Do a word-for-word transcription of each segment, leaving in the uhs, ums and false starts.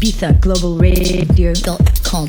Ibiza Global Radio dot com.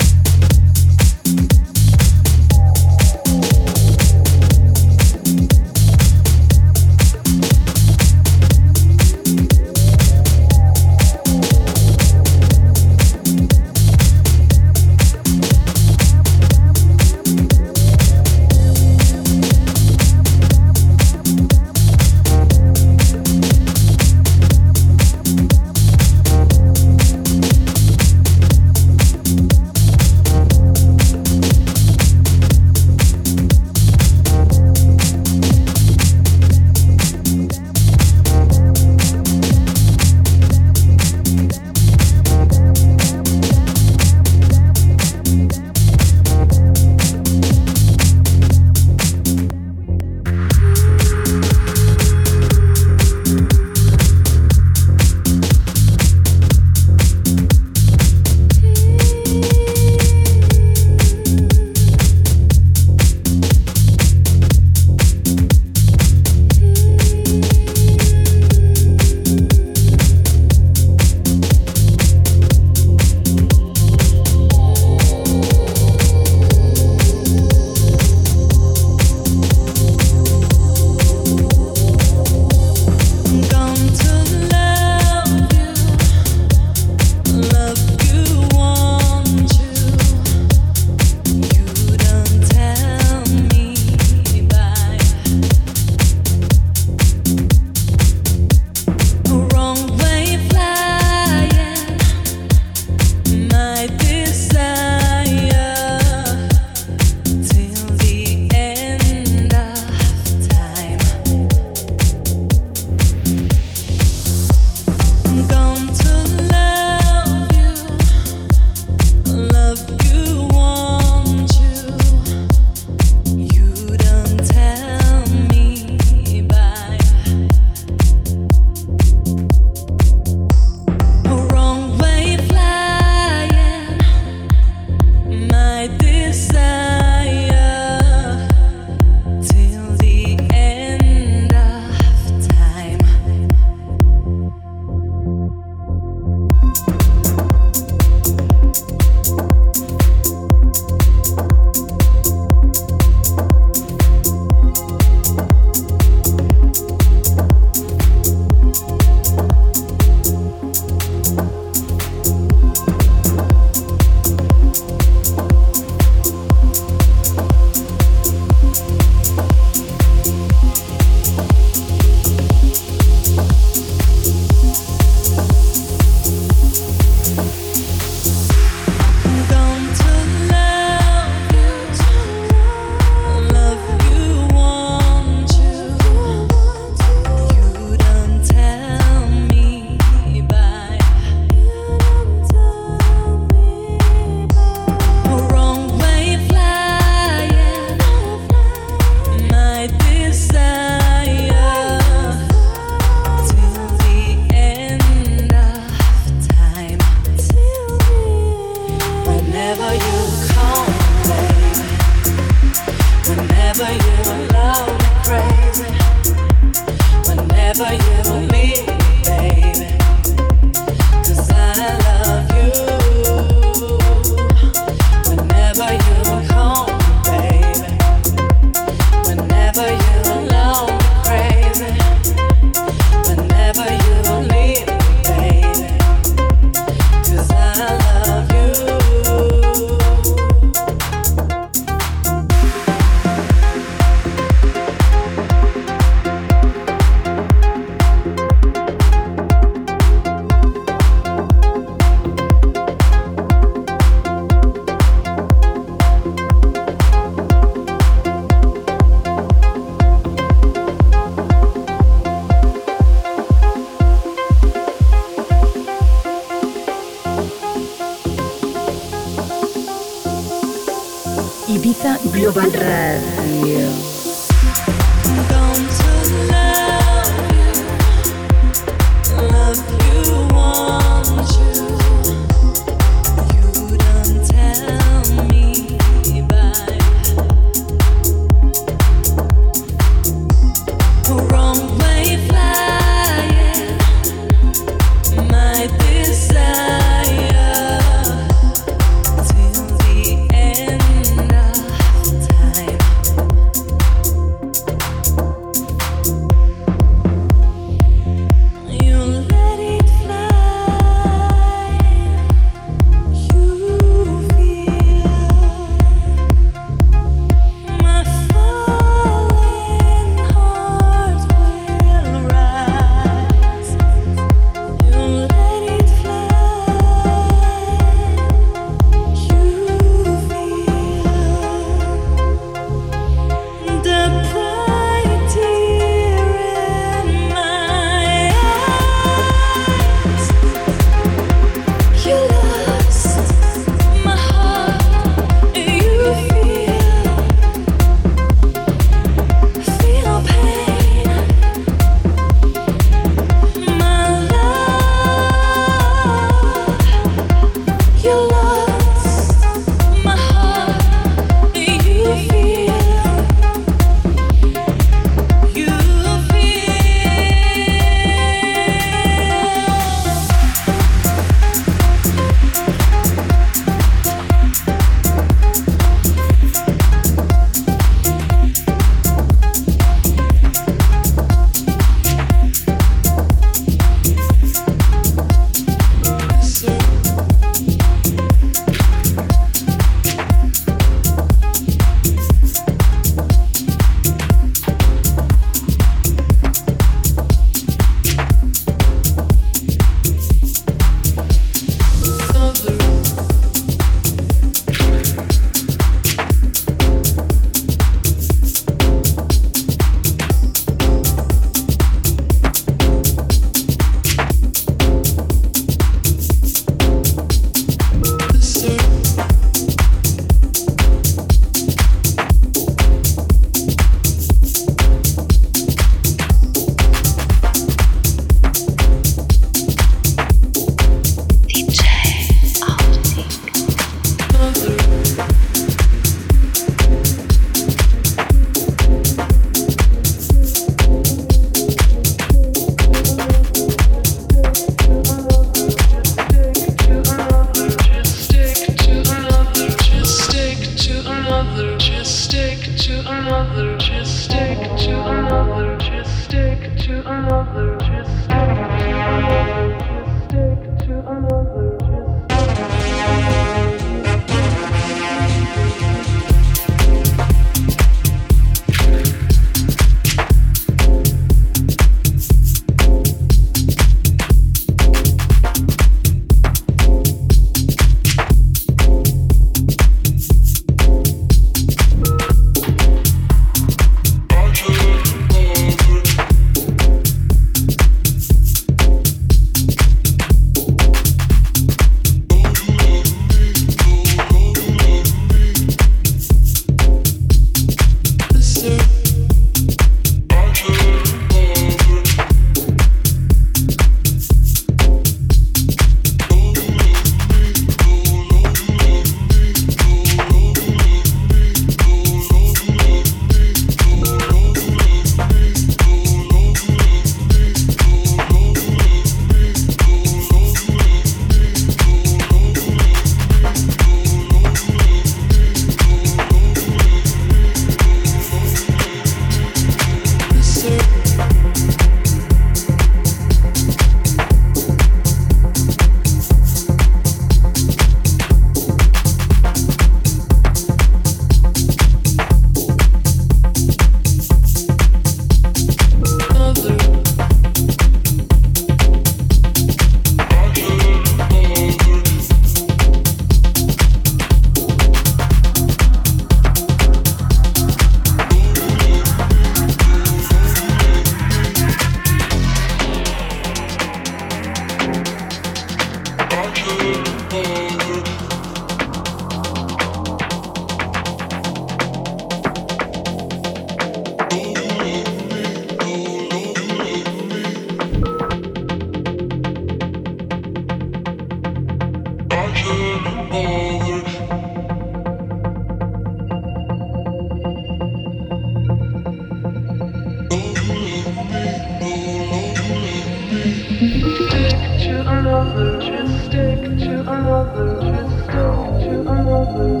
another, just stick to another, just stick to another,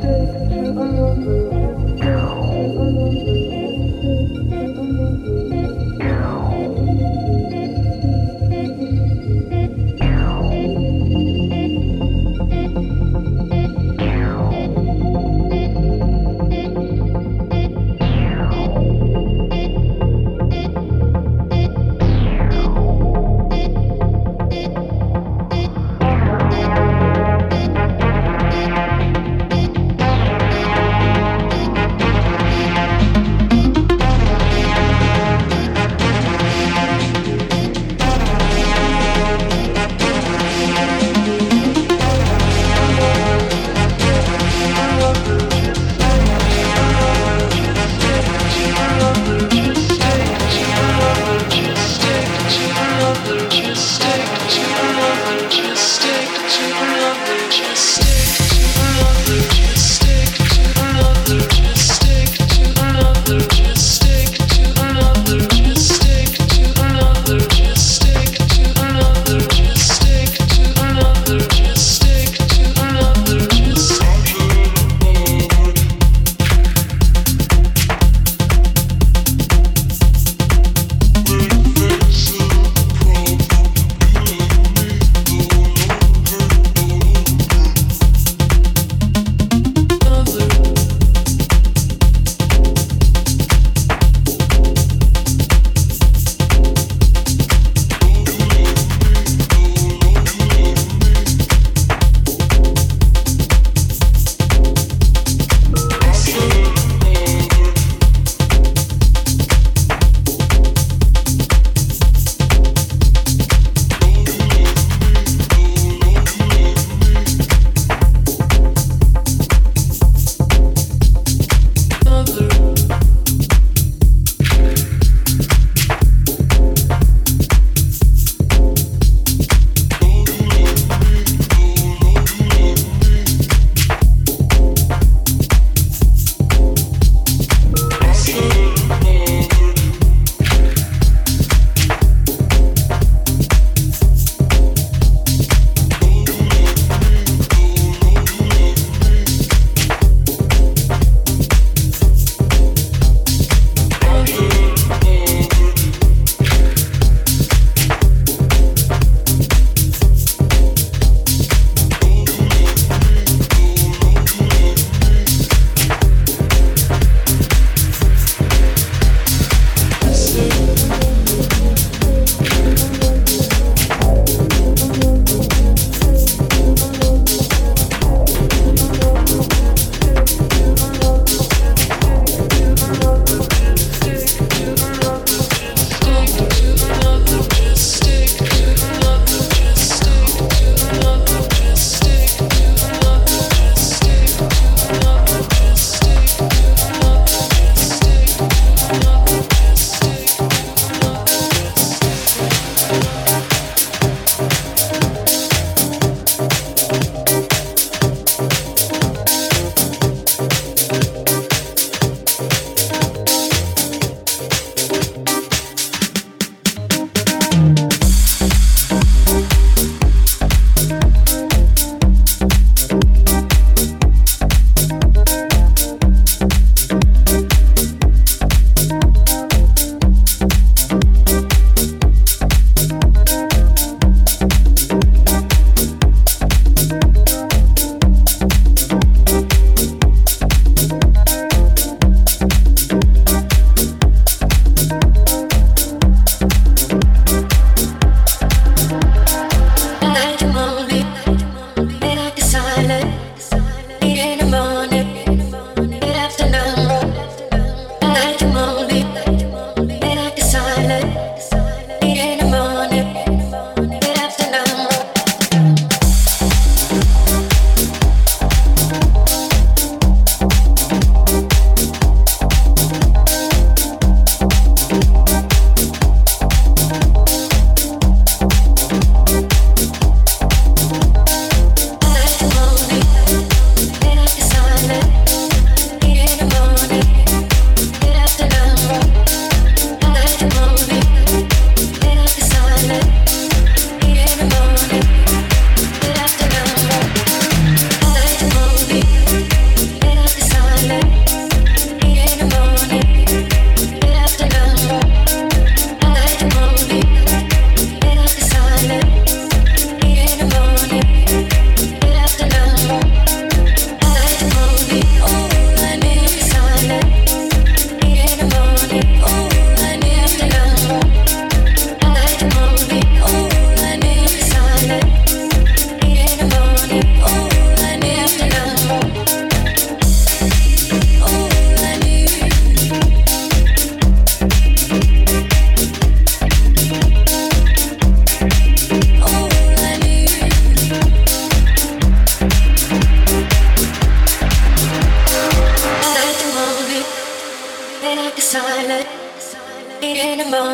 just stick to another.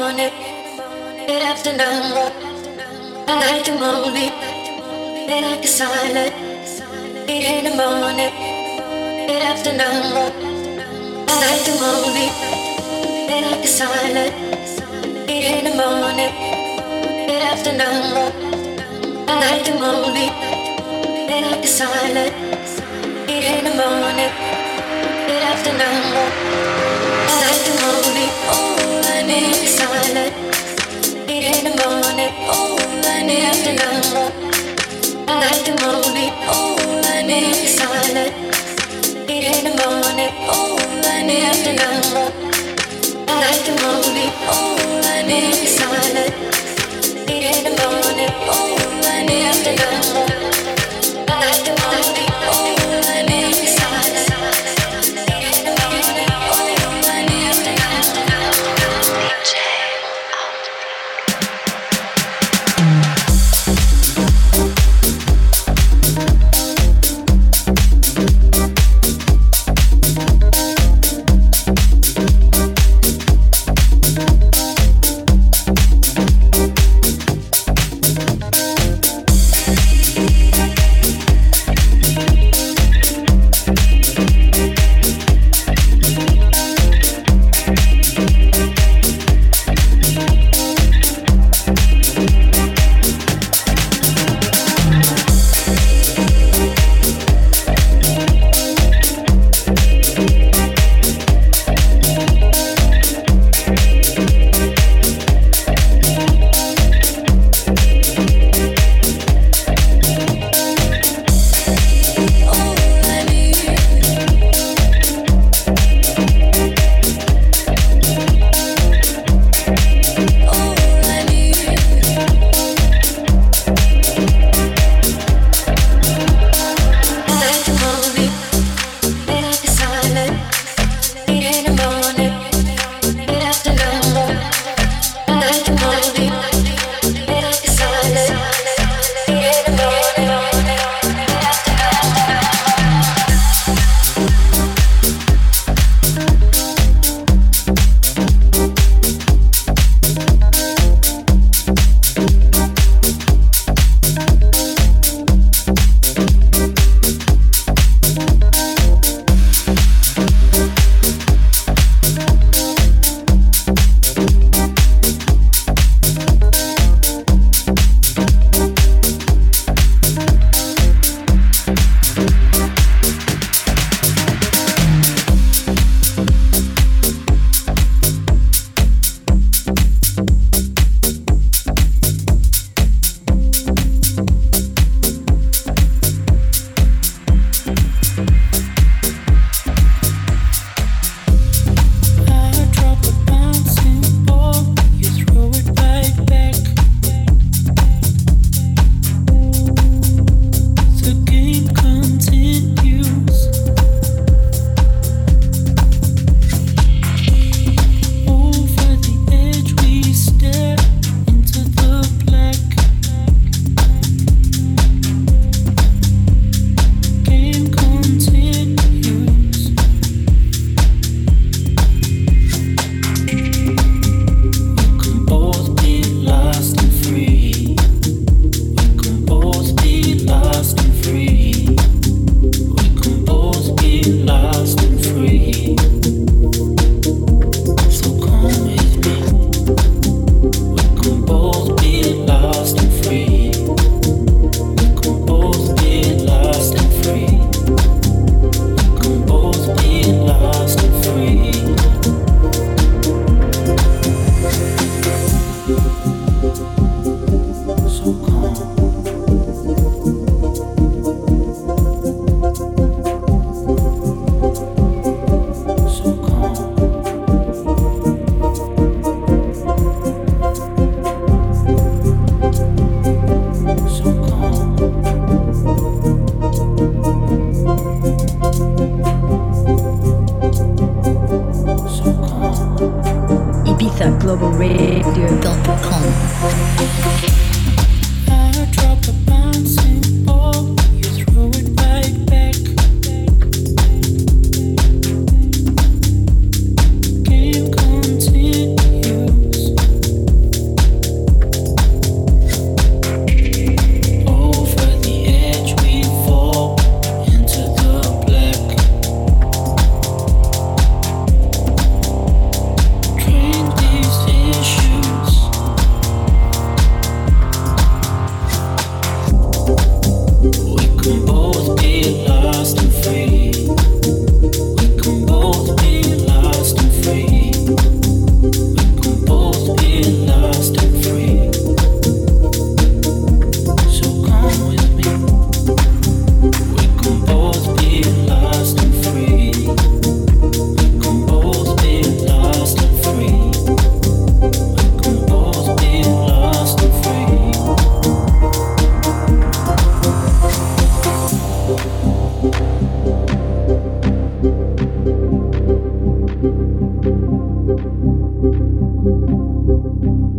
morning, late afternoon, I like the morning, they like the silent. Late in the morning, late afternoon, I like the morning, they like the silent. Late in the morning, late afternoon, I like the morning, they like the silent. Late in the morning, late afternoon. I like the morning, all I need is silence. Late in the morning, all I need is afternoon. I like the morning, all I need is silence. Late in the morning, all I need is afternoon. I like the morning, all I need is silence. Late in the morning, all I need is afternoon. I like the morning, all I need is silence.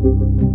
We'll be right back.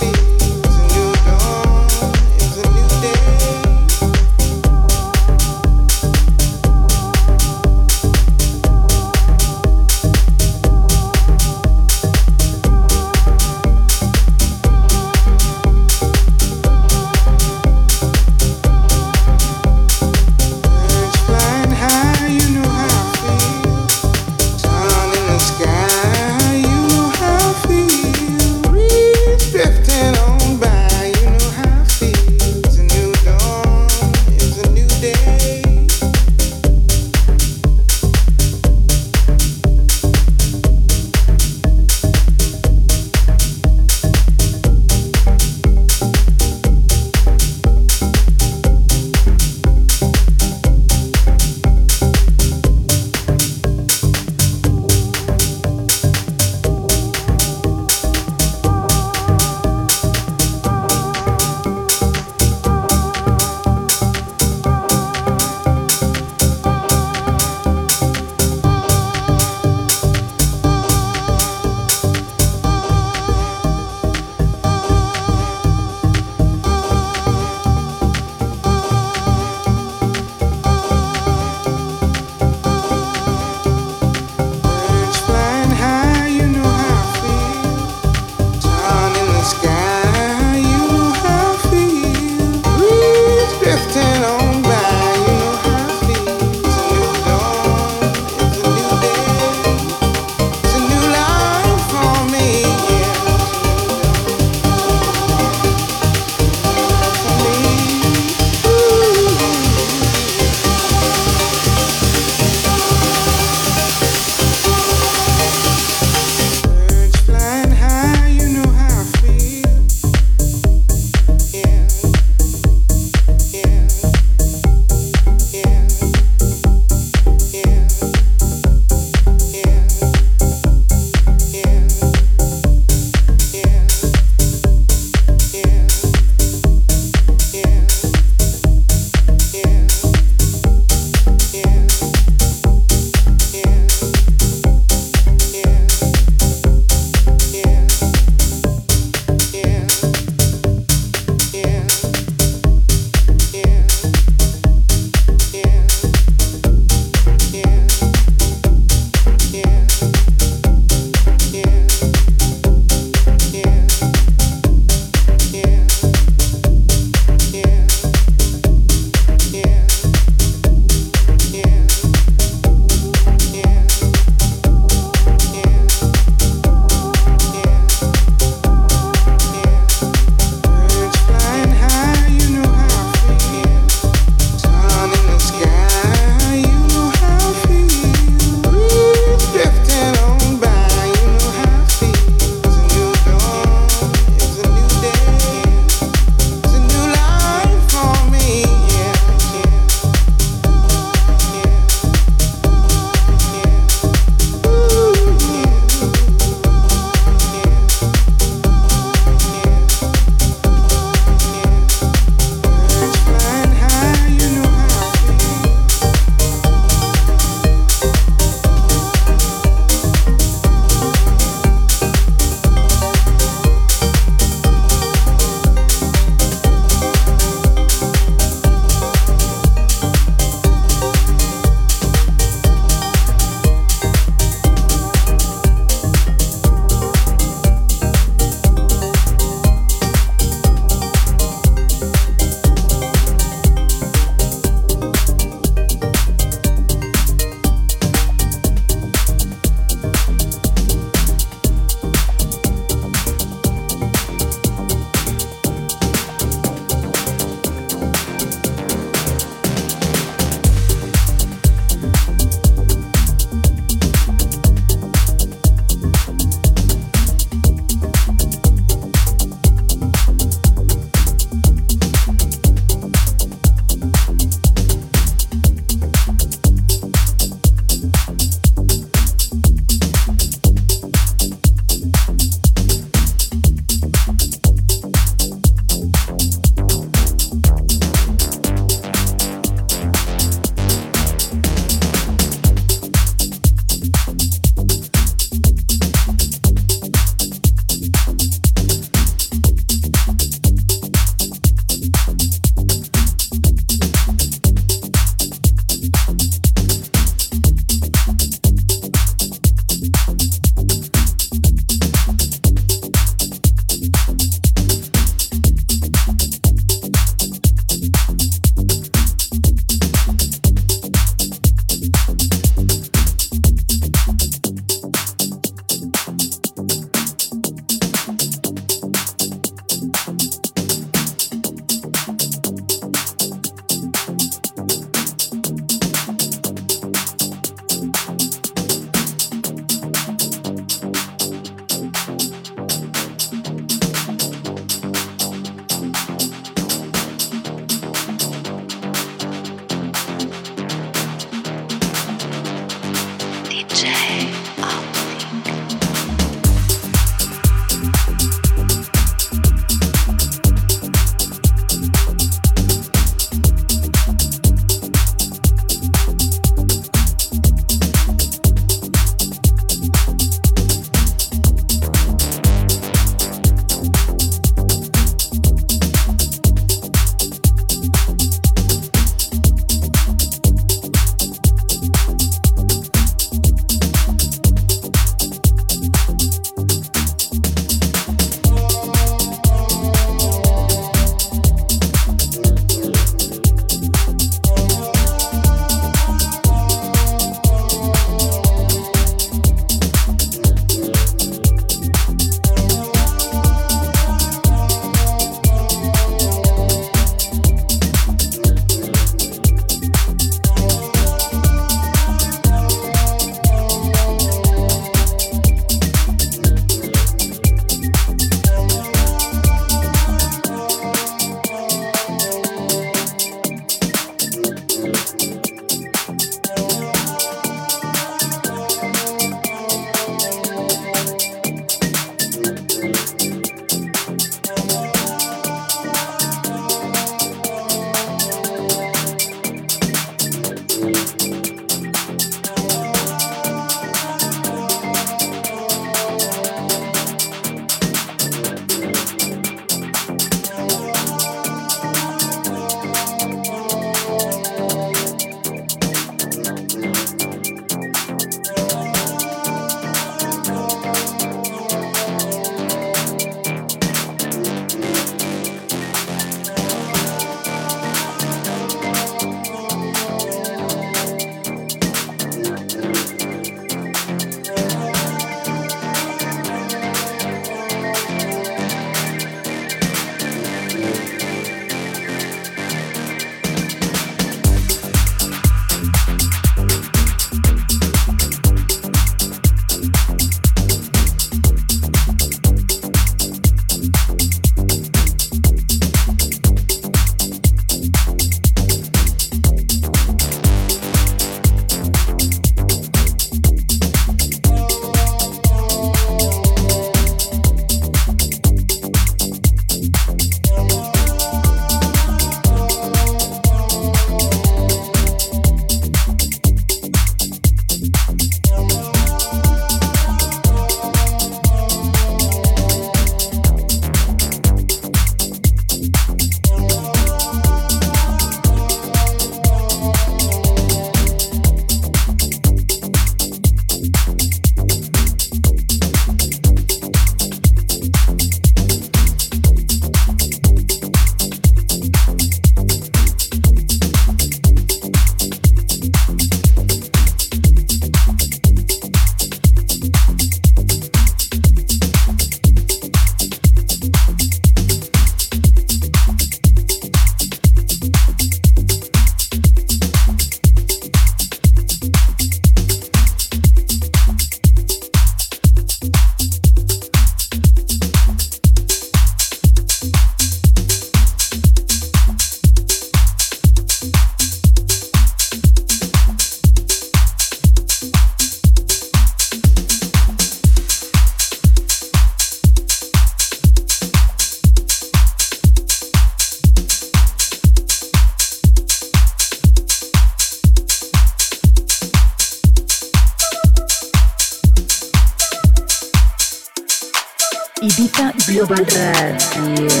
Ibiza Global Radio.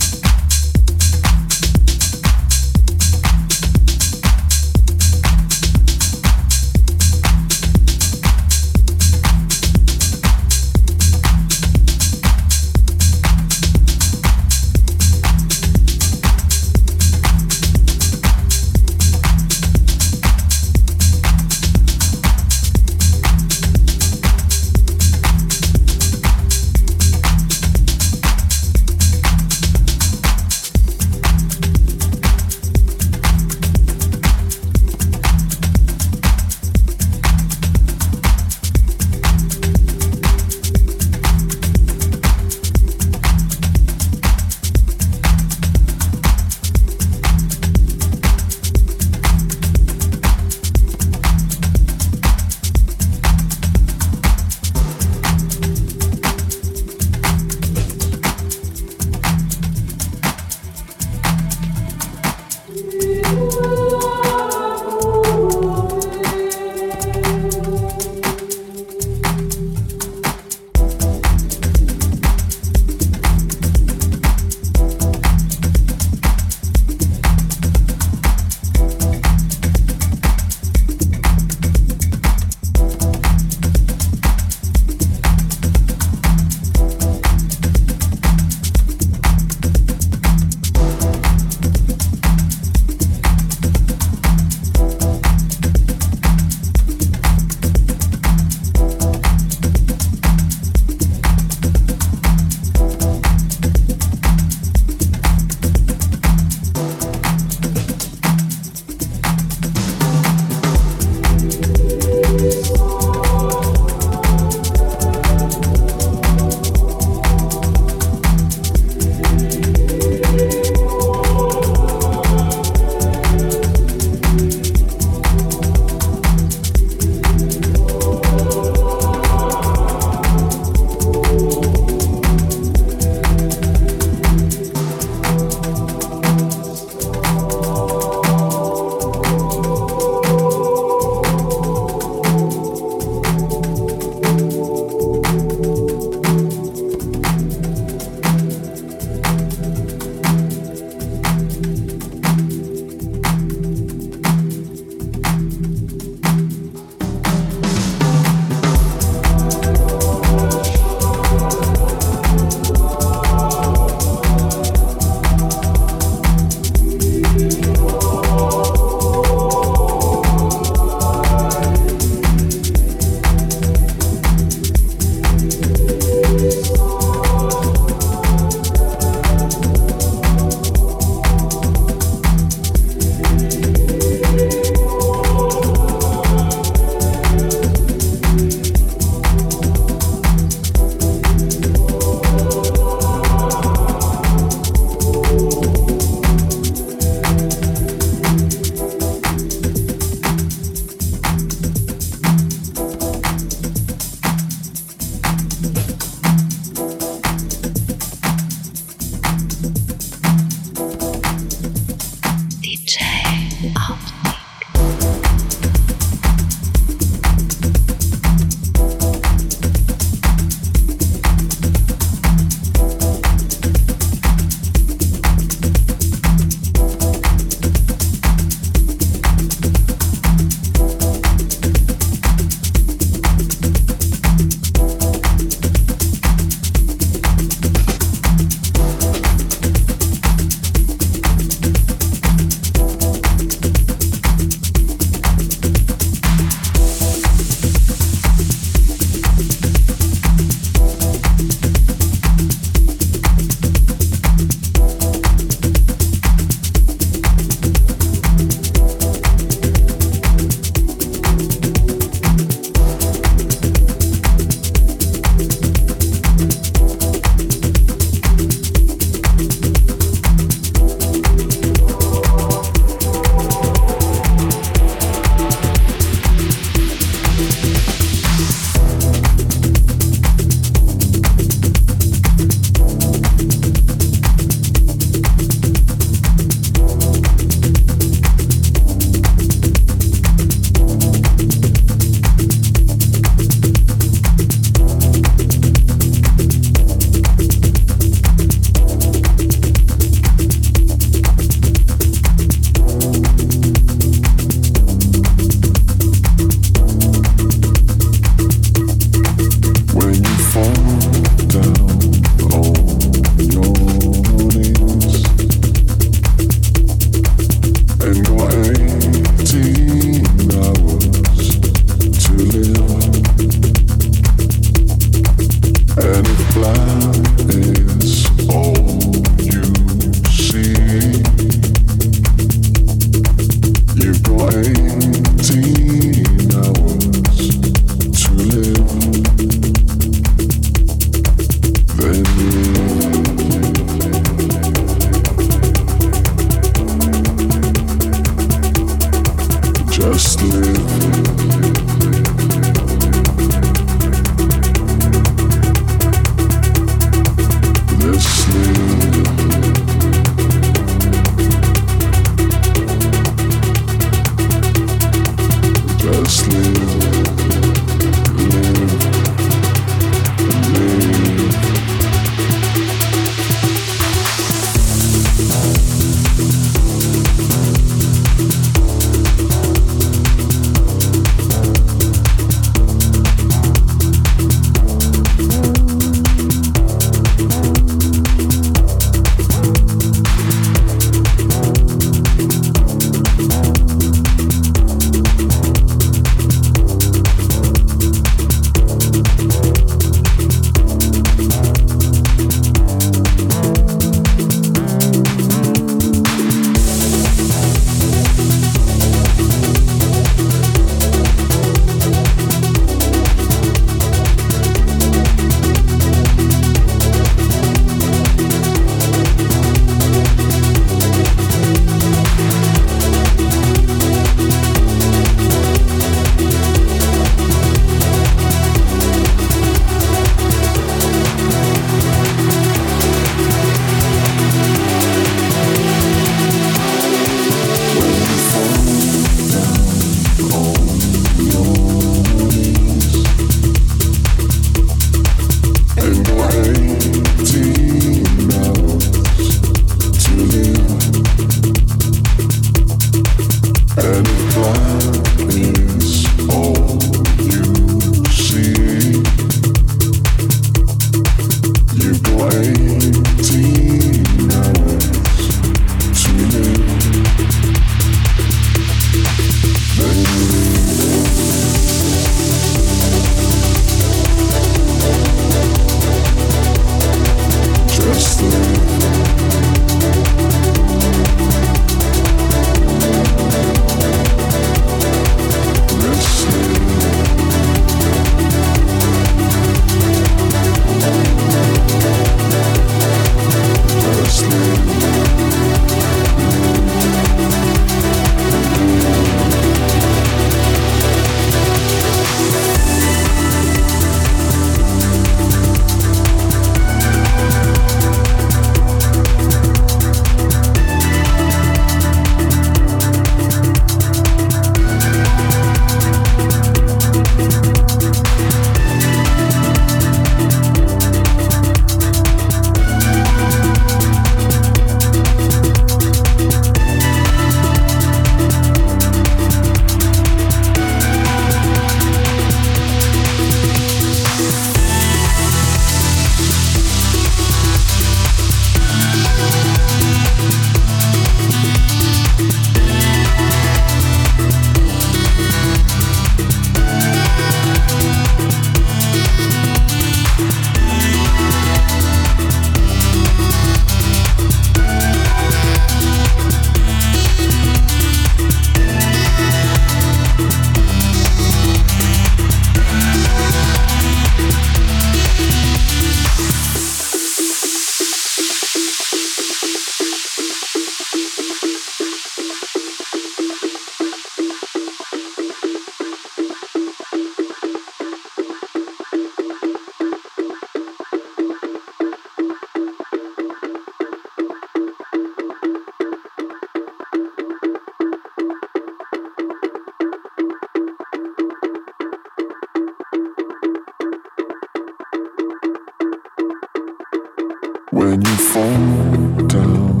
when you fall down.